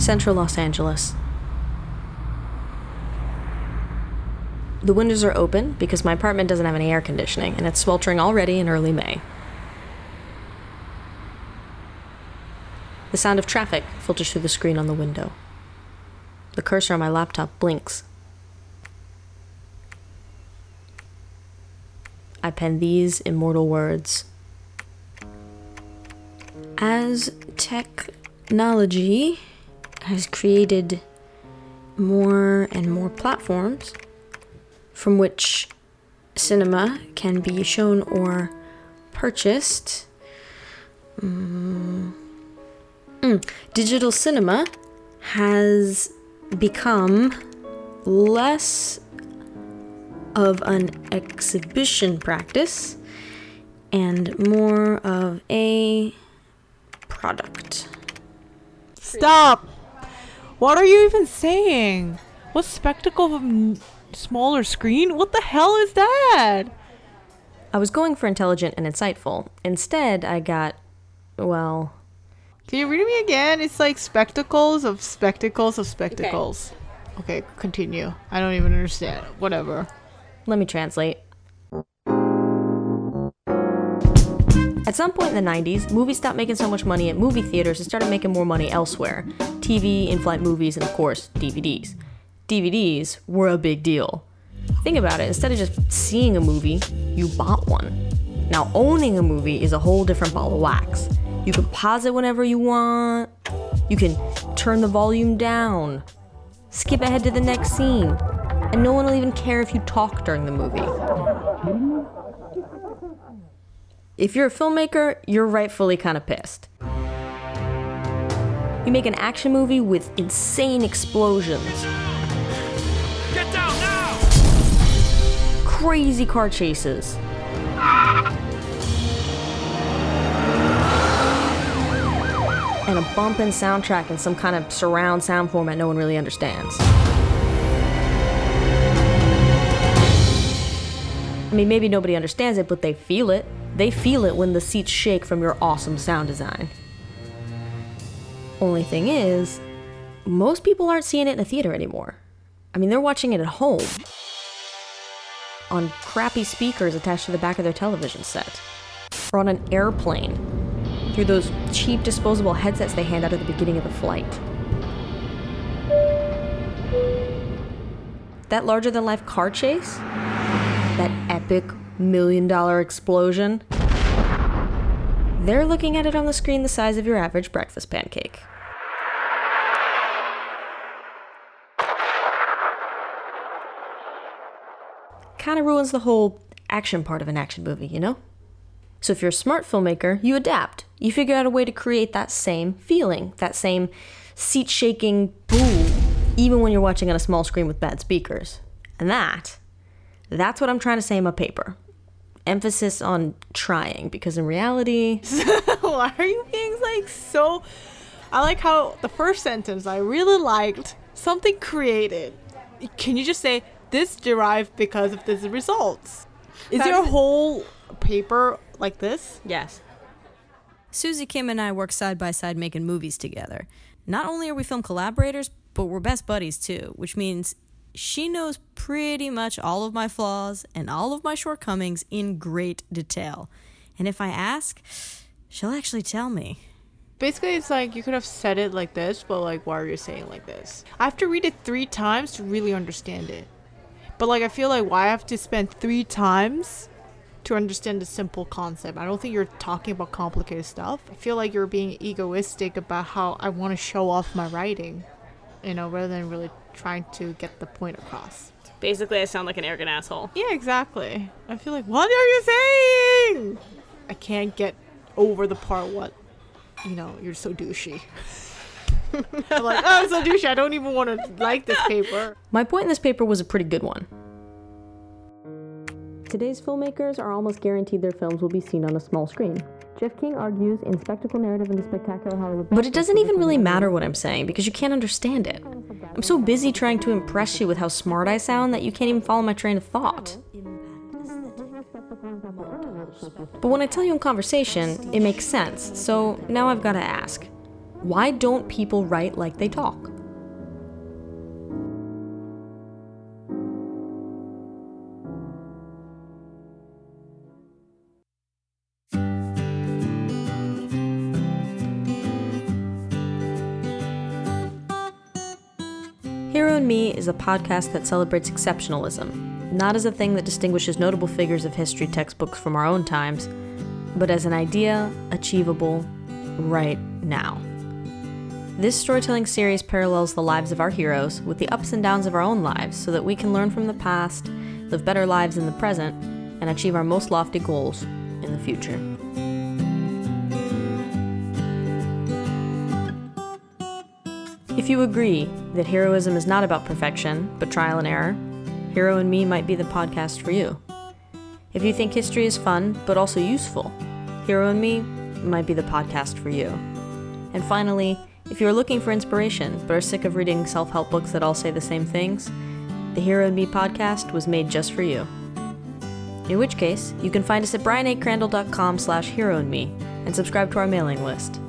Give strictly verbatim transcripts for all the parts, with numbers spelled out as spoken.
central Los Angeles. The windows are open because my apartment doesn't have any air conditioning, and it's sweltering already in early May. The sound of traffic filters through the screen on the window. The cursor on my laptop blinks. I pen these immortal words. As technology has created more and more platforms from which cinema can be shown or purchased, mm. Mm. digital cinema has become less of an exhibition practice and more of a product. Stop! What are you even saying? What spectacle of a smaller screen? What the hell is that? I was going for intelligent and insightful. Instead, I got, well... Can you read me again? It's like spectacles of spectacles of spectacles. Okay, okay, continue. I don't even understand. Whatever. Let me translate. At some point in the nineties, movies stopped making so much money at movie theaters and started making more money elsewhere. T V, in-flight movies, and of course, D V Ds. D V Ds were a big deal. Think about it. Instead of just seeing a movie, you bought one. Now, owning a movie is a whole different ball of wax. You can pause it whenever you want. You can turn the volume down. Skip ahead to the next scene. And no one will even care if you talk during the movie. If you're a filmmaker, you're rightfully kind of pissed. You make an action movie with insane explosions. Get down now! Crazy car chases. And a bumpin' soundtrack in some kind of surround sound format no one really understands. I mean, maybe nobody understands it, but they feel it. They feel it when the seats shake from your awesome sound design. Only thing is, most people aren't seeing it in a theater anymore. I mean, they're watching it at home. On crappy speakers attached to the back of their television set. Or on an airplane. Through those cheap disposable headsets they hand out at the beginning of the flight. That larger-than-life car chase? That epic million-dollar explosion? They're looking at it on the screen the size of your average breakfast pancake. Kind of ruins the whole action part of an action movie, you know? So if you're a smart filmmaker, you adapt. You figure out a way to create that same feeling, that same seat-shaking boo, even when you're watching on a small screen with bad speakers. And that, that's what I'm trying to say in my paper. Emphasis on trying, because in reality... Why are you being, like, so... I like how the first sentence I really liked, something created. Can you just say, this derived because of these results? Is there a whole paper... Like this? Yes. Susie Kim and I work side by side making movies together. Not only are we film collaborators, but we're best buddies too, which means she knows pretty much all of my flaws and all of my shortcomings in great detail. And if I ask, she'll actually tell me. Basically, it's like you could have said it like this, but like, why are you saying it like this? I have to read it three times to really understand it. But like, I feel like why I have to spend three times... to understand a simple concept. I don't think you're talking about complicated stuff. I feel like you're being egoistic about how I want to show off my writing, you know, rather than really trying to get the point across. Basically, I sound like an arrogant asshole. Yeah, exactly. I feel like, what are you saying? I can't get over the part what, you know, you're so douchey. I'm like, oh, I'm so douchey. I don't even want to like this paper. My point in this paper was a pretty good one. Today's filmmakers are almost guaranteed their films will be seen on a small screen. Jeff King argues in Spectacle Narrative and the Spectacular Hollywood... But it doesn't even really matter what I'm saying, because you can't understand it. I'm so busy trying to impress you with how smart I sound that you can't even follow my train of thought. But when I tell you in conversation, it makes sense, so now I've got to ask. Why don't people write like they talk? Hero and Me is a podcast that celebrates exceptionalism, not as a thing that distinguishes notable figures of history textbooks from our own times, but as an idea achievable right now. This storytelling series parallels the lives of our heroes with the ups and downs of our own lives so that we can learn from the past, live better lives in the present, and achieve our most lofty goals in the future. If you agree that heroism is not about perfection, but trial and error, Hero and Me might be the podcast for you. If you think history is fun, but also useful, Hero and Me might be the podcast for you. And finally, if you're looking for inspiration, but are sick of reading self-help books that all say the same things, the Hero and Me podcast was made just for you. In which case, you can find us at brianacrandall.com slash hero and me and subscribe to our mailing list.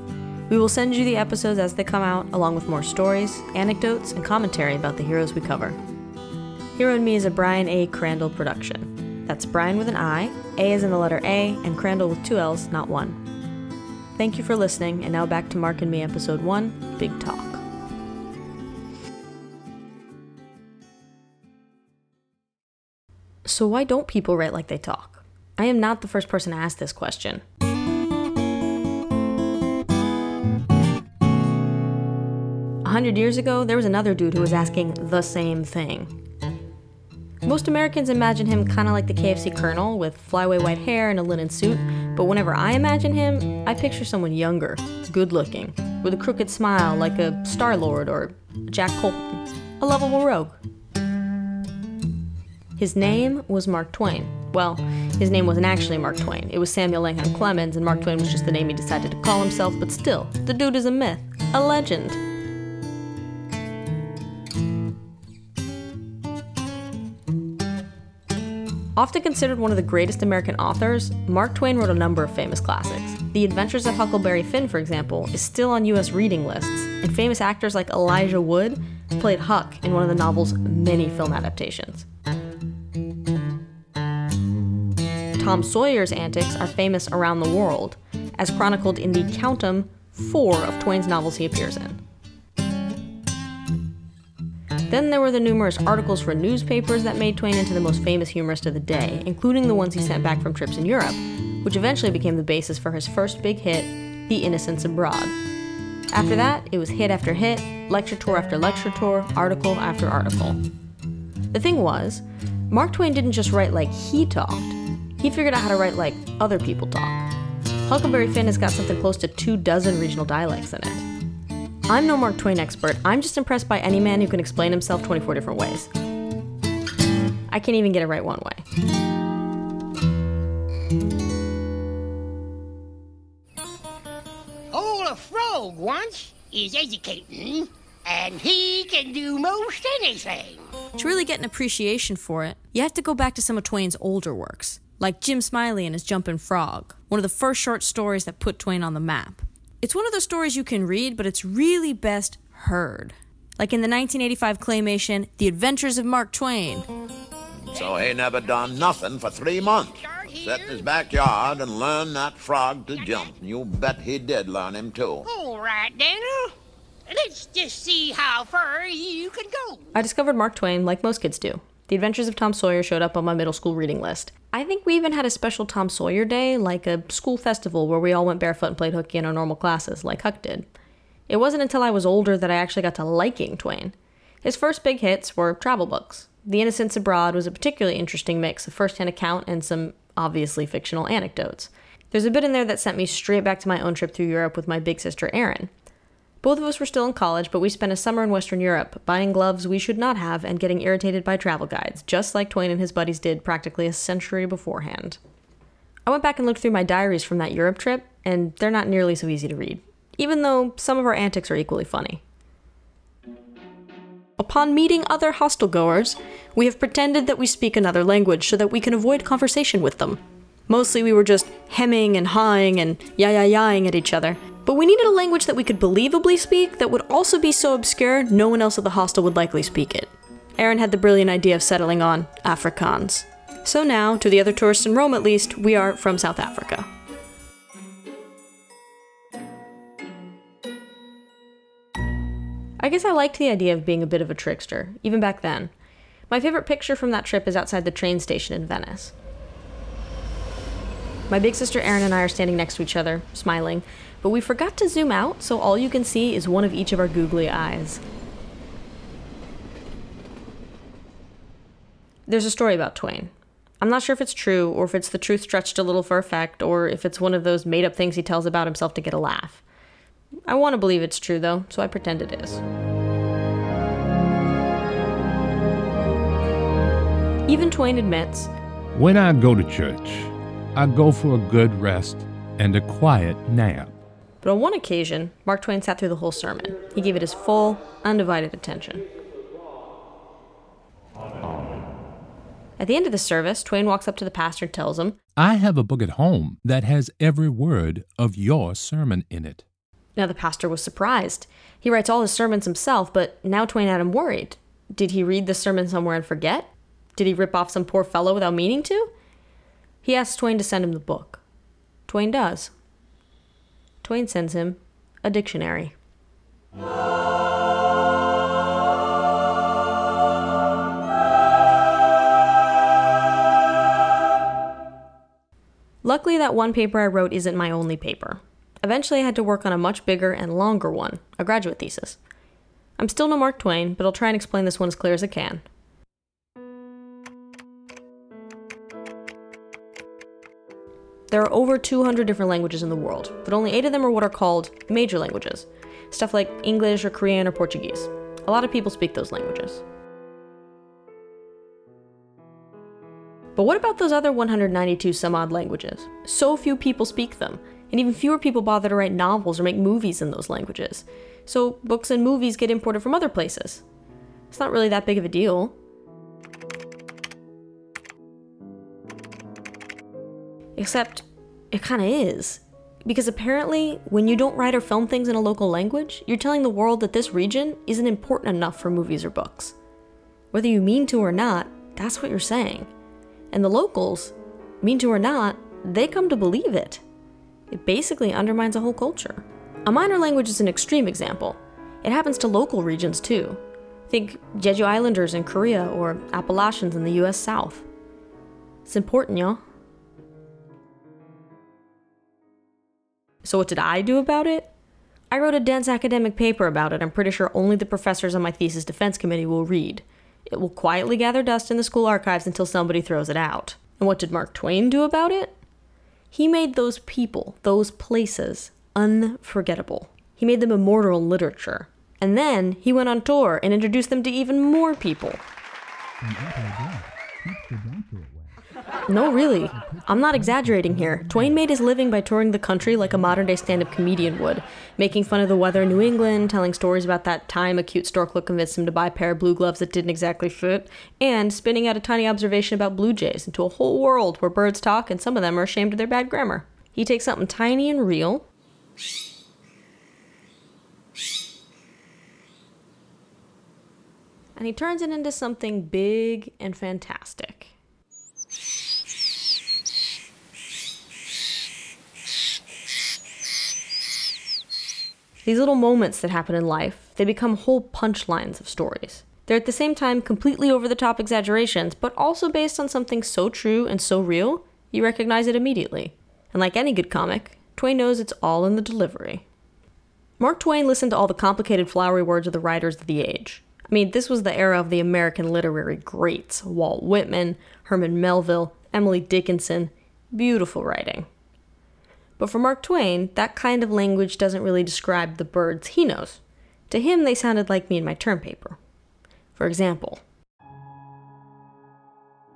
We will send you the episodes as they come out, along with more stories, anecdotes, and commentary about the heroes we cover. Hero and Me is a Brian A. Crandall production. That's Brian with an I, A as in the letter A, and Crandall with two L's, not one. Thank you for listening, and now back to Mark and Me episode one, Big Talk. So why don't people write like they talk? I am not the first person to ask this question. A hundred years ago, there was another dude who was asking the same thing. Most Americans imagine him kind of like the K F C Colonel, with flyaway white hair and a linen suit, but whenever I imagine him, I picture someone younger, good-looking, with a crooked smile like a Star-Lord or Jack Colton, a lovable rogue. His name was Mark Twain. Well, his name wasn't actually Mark Twain. It was Samuel Langhorne Clemens, and Mark Twain was just the name he decided to call himself, but still, the dude is a myth, a legend. Often considered one of the greatest American authors, Mark Twain wrote a number of famous classics. The Adventures of Huckleberry Finn, for example, is still on U S reading lists, and famous actors like Elijah Wood played Huck in one of the novel's many film adaptations. Tom Sawyer's antics are famous around the world, as chronicled in the count 'em, four of Twain's novels he appears in. Then there were the numerous articles for newspapers that made Twain into the most famous humorist of the day, including the ones he sent back from trips in Europe, which eventually became the basis for his first big hit, The Innocents Abroad. After that, it was hit after hit, lecture tour after lecture tour, article after article. The thing was, Mark Twain didn't just write like he talked, he figured out how to write like other people talk. Huckleberry Finn has got something close to two dozen regional dialects in it. I'm no Mark Twain expert, I'm just impressed by any man who can explain himself twenty-four different ways. I can't even get it right one way. Oh, a frog once is educating, and he can do most anything. To really get an appreciation for it, you have to go back to some of Twain's older works, like Jim Smiley and his Jumpin' Frog, one of the first short stories that put Twain on the map. It's one of those stories you can read, but it's really best heard. Like in the nineteen eighty-five claymation, The Adventures of Mark Twain. So he never done nothing for three months. Sit in his backyard and learn that frog to jump. You bet he did learn him too. All right, Daniel. Let's just see how far you can go. I discovered Mark Twain like most kids do. The Adventures of Tom Sawyer showed up on my middle school reading list. I think we even had a special Tom Sawyer day, like a school festival where we all went barefoot and played hooky in our normal classes, like Huck did. It wasn't until I was older that I actually got to liking Twain. His first big hits were travel books. The Innocents Abroad was a particularly interesting mix of first-hand account and some obviously fictional anecdotes. There's a bit in there that sent me straight back to my own trip through Europe with my big sister Erin. Both of us were still in college, but we spent a summer in Western Europe, buying gloves we should not have and getting irritated by travel guides, just like Twain and his buddies did practically a century beforehand. I went back and looked through my diaries from that Europe trip, and they're not nearly so easy to read, even though some of our antics are equally funny. Upon meeting other hostelgoers, we have pretended that we speak another language so that we can avoid conversation with them. Mostly we were just hemming and hawing and yah yah yahing at each other. But we needed a language that we could believably speak that would also be so obscure no one else at the hostel would likely speak it. Erin had the brilliant idea of settling on Afrikaans. So now, to the other tourists in Rome at least, we are from South Africa. I guess I liked the idea of being a bit of a trickster, even back then. My favorite picture from that trip is outside the train station in Venice. My big sister Erin and I are standing next to each other, smiling, but we forgot to zoom out, so all you can see is one of each of our googly eyes. There's a story about Twain. I'm not sure if it's true, or if it's the truth stretched a little for effect, or if it's one of those made-up things he tells about himself to get a laugh. I want to believe it's true, though, so I pretend it is. Even Twain admits, "When I go to church, I go for a good rest and a quiet nap." But on one occasion, Mark Twain sat through the whole sermon. He gave it his full, undivided attention. At the end of the service, Twain walks up to the pastor and tells him, "I have a book at home that has every word of your sermon in it." Now the pastor was surprised. He writes all his sermons himself, but now Twain had him worried. Did he read the sermon somewhere and forget? Did he rip off some poor fellow without meaning to? He asks Twain to send him the book. Twain does. Twain sends him a dictionary. Luckily, that one paper I wrote isn't my only paper. Eventually, I had to work on a much bigger and longer one, a graduate thesis. I'm still no Mark Twain, but I'll try and explain this one as clear as I can. There are over two hundred different languages in the world, but only eight of them are what are called major languages. Stuff like English or Korean or Portuguese. A lot of people speak those languages. But what about those other one hundred ninety-two some odd languages? So few people speak them. And even fewer people bother to write novels or make movies in those languages. So books and movies get imported from other places. It's not really that big of a deal. Except, it kinda is. Because apparently, when you don't write or film things in a local language, you're telling the world that this region isn't important enough for movies or books. Whether you mean to or not, that's what you're saying. And the locals, mean to or not, they come to believe it. It basically undermines a whole culture. A minor language is an extreme example. It happens to local regions too. Think Jeju Islanders in Korea or Appalachians in the U S South. It's important, y'all. So what did I do about it? I wrote a dense academic paper about it I'm pretty sure only the professors on my thesis defense committee will read. It will quietly gather dust in the school archives until somebody throws it out. And what did Mark Twain do about it? He made those people, those places, unforgettable. He made them immortal in literature. And then he went on tour and introduced them to even more people. No, really. I'm not exaggerating here. Twain made his living by touring the country like a modern-day stand-up comedian would, making fun of the weather in New England, telling stories about that time a cute stork look convinced him to buy a pair of blue gloves that didn't exactly fit, and spinning out a tiny observation about blue jays into a whole world where birds talk and some of them are ashamed of their bad grammar. He takes something tiny and real and he turns it into something big and fantastic. These little moments that happen in life, they become whole punchlines of stories. They're at the same time completely over-the-top exaggerations, but also based on something so true and so real, you recognize it immediately. And like any good comic, Twain knows it's all in the delivery. Mark Twain listened to all the complicated flowery words of the writers of the age. I mean, this was the era of the American literary greats. Walt Whitman, Herman Melville, Emily Dickinson. Beautiful writing. But for Mark Twain, that kind of language doesn't really describe the birds he knows. To him, they sounded like me in my term paper. For example,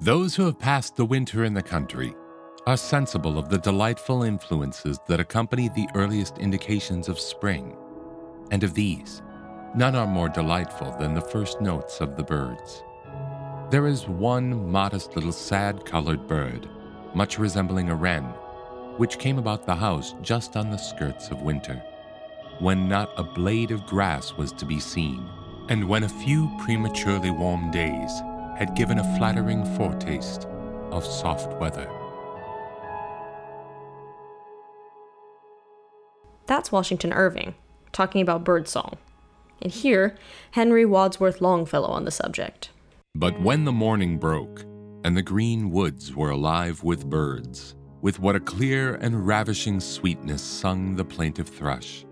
"Those who have passed the winter in the country are sensible of the delightful influences that accompany the earliest indications of spring, and of these, none are more delightful than the first notes of the birds. There is one modest little sad-colored bird, much resembling a wren, which came about the house just on the skirts of winter. when not a blade of grass was to be seen, and when a few prematurely warm days had given a flattering foretaste of soft weather. That's Washington Irving, talking about birdsong. And here, Henry Wadsworth Longfellow on the subject. But when the morning broke, and the green woods were alive with birds, with what a clear and ravishing sweetness sung the plaintive thrush.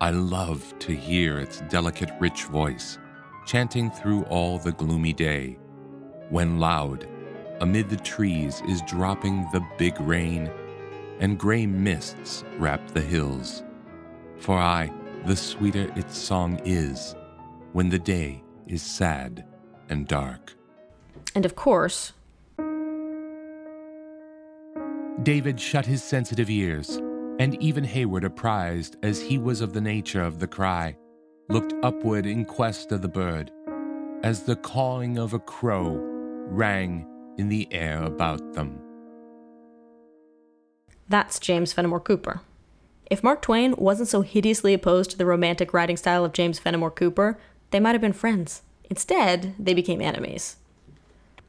I love to hear its delicate rich voice, chanting through all the gloomy day, when loud, amid the trees is dropping the big rain, and gray mists wrap the hills. For aye, the sweeter its song is, when the day is sad and dark. And of course, David shut his sensitive ears, and even Hayward, apprised as he was of the nature of the cry, looked upward in quest of the bird, as the cawing of a crow rang in the air about them. That's James Fenimore Cooper. If Mark Twain wasn't so hideously opposed to the romantic writing style of James Fenimore Cooper, they might have been friends. Instead, they became enemies.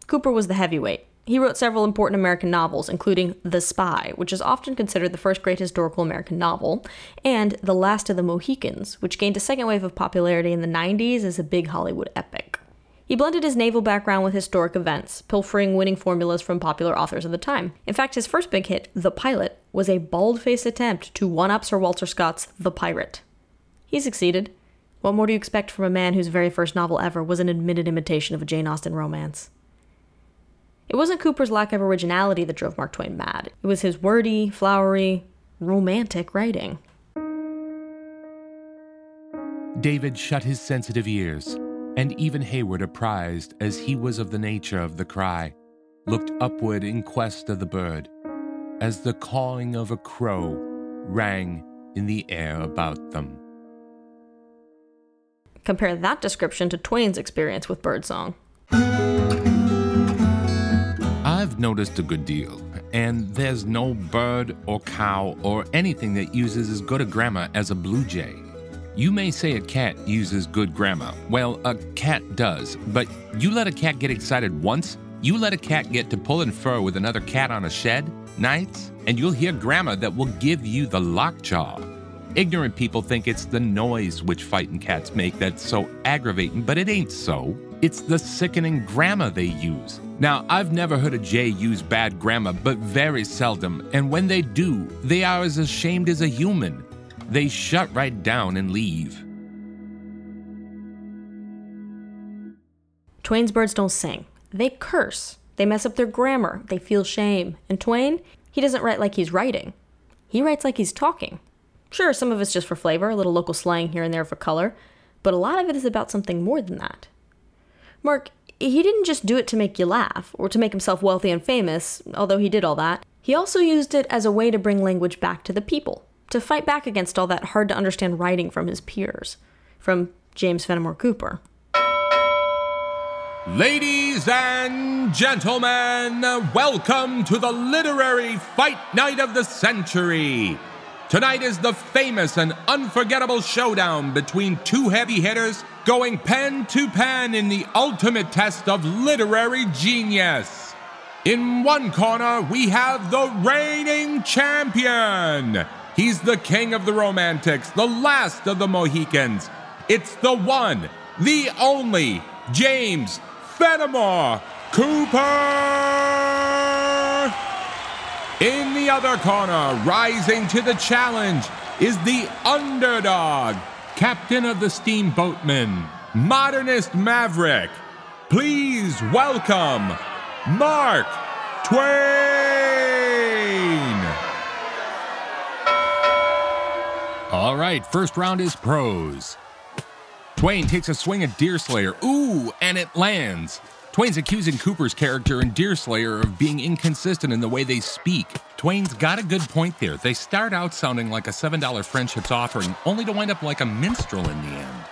Cooper was the heavyweight. He wrote several important American novels, including The Spy, which is often considered the first great historical American novel, and The Last of the Mohicans, which gained a second wave of popularity in the nineties as a big Hollywood epic. He blended his naval background with historic events, pilfering winning formulas from popular authors of the time. In fact, his first big hit, The Pilot, was a bald-faced attempt to one-up Sir Walter Scott's The Pirate. He succeeded. What more do you expect from a man whose very first novel ever was an admitted imitation of a Jane Austen romance? It wasn't Cooper's lack of originality that drove Mark Twain mad. It was his wordy, flowery, romantic writing. David shut his sensitive ears, and even Hayward, apprised as he was of the nature of the cry, looked upward in quest of the bird, as the cawing of a crow rang in the air about them. Compare that description to Twain's experience with birdsong. I've noticed a good deal, and there's no bird or cow or anything that uses as good a grammar as a blue jay. You may say a cat uses good grammar. Well, a cat does, but you let a cat get excited once, you let a cat get to pull and fur with another cat on a shed, nights, and you'll hear grammar that will give you the lockjaw. Ignorant people think it's the noise which fighting cats make that's so aggravating, but it ain't so. It's the sickening grammar they use. Now, I've never heard a jay use bad grammar, but very seldom, and when they do, they are as ashamed as a human. They shut right down and leave. Twain's birds don't sing. They curse. They mess up their grammar. They feel shame. And Twain, he doesn't write like he's writing. He writes like he's talking. Sure, some of it's just for flavor, a little local slang here and there for color, but a lot of it is about something more than that. Mark, he didn't just do it to make you laugh, or to make himself wealthy and famous, although he did all that. He also used it as a way to bring language back to the people, to fight back against all that hard-to-understand writing from his peers, from James Fenimore Cooper. Ladies and gentlemen, welcome to the literary fight night of the century. Tonight is the famous and unforgettable showdown between two heavy hitters going pen to pen in the ultimate test of literary genius. In one corner, we have the reigning champion. He's the king of the Romantics, the last of the Mohicans. It's the one, the only, James Fenimore Cooper! In the other corner, rising to the challenge, is the underdog, captain of the steamboatmen, modernist maverick. Please welcome Mark Twain! All right, first round is prose. Twain takes a swing at Deerslayer. Ooh, and it lands. Twain's accusing Cooper's character and Deerslayer of being inconsistent in the way they speak. Twain's got a good point there. They start out sounding like a seven dollars friendship's offering, only to wind up like a minstrel in the end.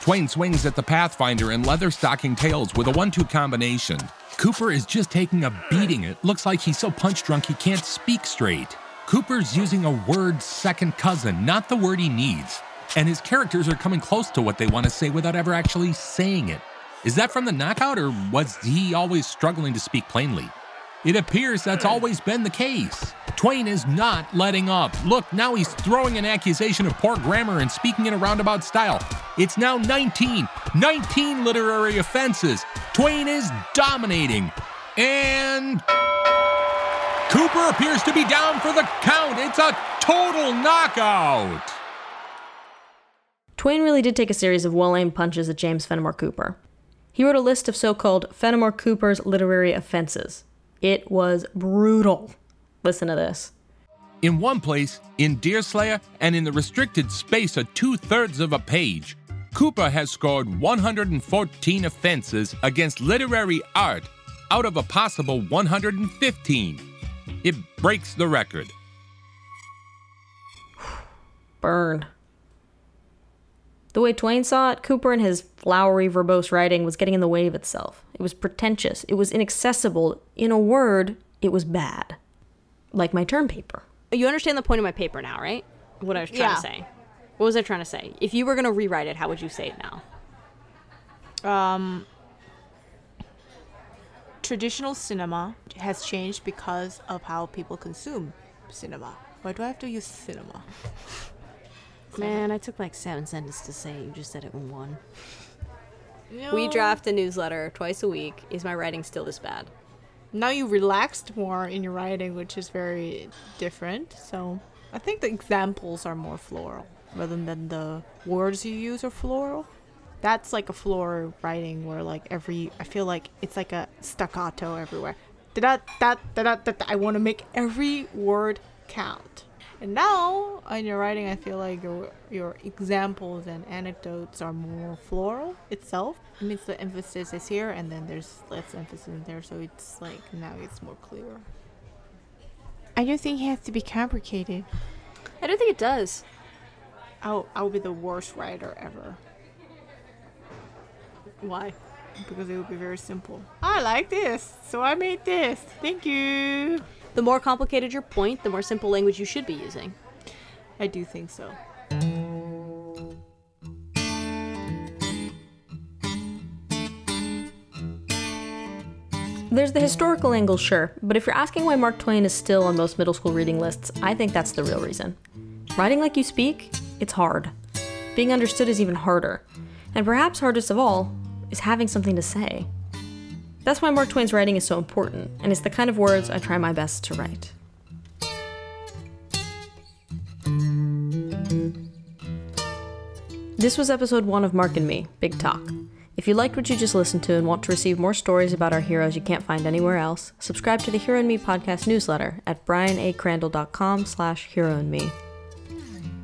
Twain swings at the Pathfinder and Leatherstocking Tales with a one two combination. Cooper is just taking a beating. It looks like he's so punch drunk he can't speak straight. Cooper's using a word second cousin, not the word he needs, and his characters are coming close to what they want to say without ever actually saying it. Is that from the knockout, or was he always struggling to speak plainly? It appears that's always been the case. Twain is not letting up. Look, now he's throwing an accusation of poor grammar and speaking in a roundabout style. It's now nineteen, nineteen literary offenses. Twain is dominating. And Cooper appears to be down for the count. It's a total knockout. Twain really did take a series of well-aimed punches at James Fenimore Cooper. He wrote a list of so-called Fenimore Cooper's literary offenses. It was brutal. Listen to this. In one place, in Deerslayer, and in the restricted space of two-thirds of a page, Cooper has scored one hundred fourteen offenses against literary art out of a possible one hundred fifteen. It breaks the record. Burn. The way Twain saw it, Cooper and his flowery, verbose writing was getting in the way of itself. It was pretentious. It was inaccessible. In a word, it was bad. Like my term paper. You understand the point of my paper now, right? What I was trying yeah. to say. What was I trying to say? If you were going to rewrite it, how would you say it now? Um, traditional cinema has changed because of how people consume cinema. Why do I have to use cinema? Man, I took like seven sentences to say it. You just said it in one. No. We draft a newsletter twice a week. Is my writing still this bad? Now you relaxed more in your writing, which is very different. So I think the examples are more floral rather than the words you use are floral. That's like a floral writing where like every, I feel like it's like a staccato everywhere. Da da da da da. I want to make every word count. And now in your writing, I feel like your your examples and anecdotes are more floral itself. It means the emphasis is here, and then there's less emphasis in there, so it's like now it's more clear. I don't think it has to be complicated. I don't think it does. I'll, I'll be the worst writer ever. Why? Because it would be very simple. I like this, so I made this. Thank you. The more complicated your point, the more simple language you should be using. I do think so. There's the historical angle, sure, but if you're asking why Mark Twain is still on most middle school reading lists, I think that's the real reason. Writing like you speak, it's hard. Being understood is even harder. And perhaps hardest of all is having something to say. That's why Mark Twain's writing is so important, and it's the kind of words I try my best to write. This was episode one of Mark and Me, Big Talk. If you liked what you just listened to and want to receive more stories about our heroes you can't find anywhere else, subscribe to the Hero and Me podcast newsletter at brianacrandall.com slash hero and me.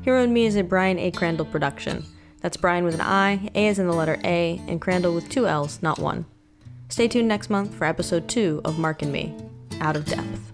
Hero and Me is a Brian A. Crandall production. That's Brian with an I, A as in the letter A, and Crandall with two L's, not one. Stay tuned next month for episode two of Mark and Me, Out of Depth.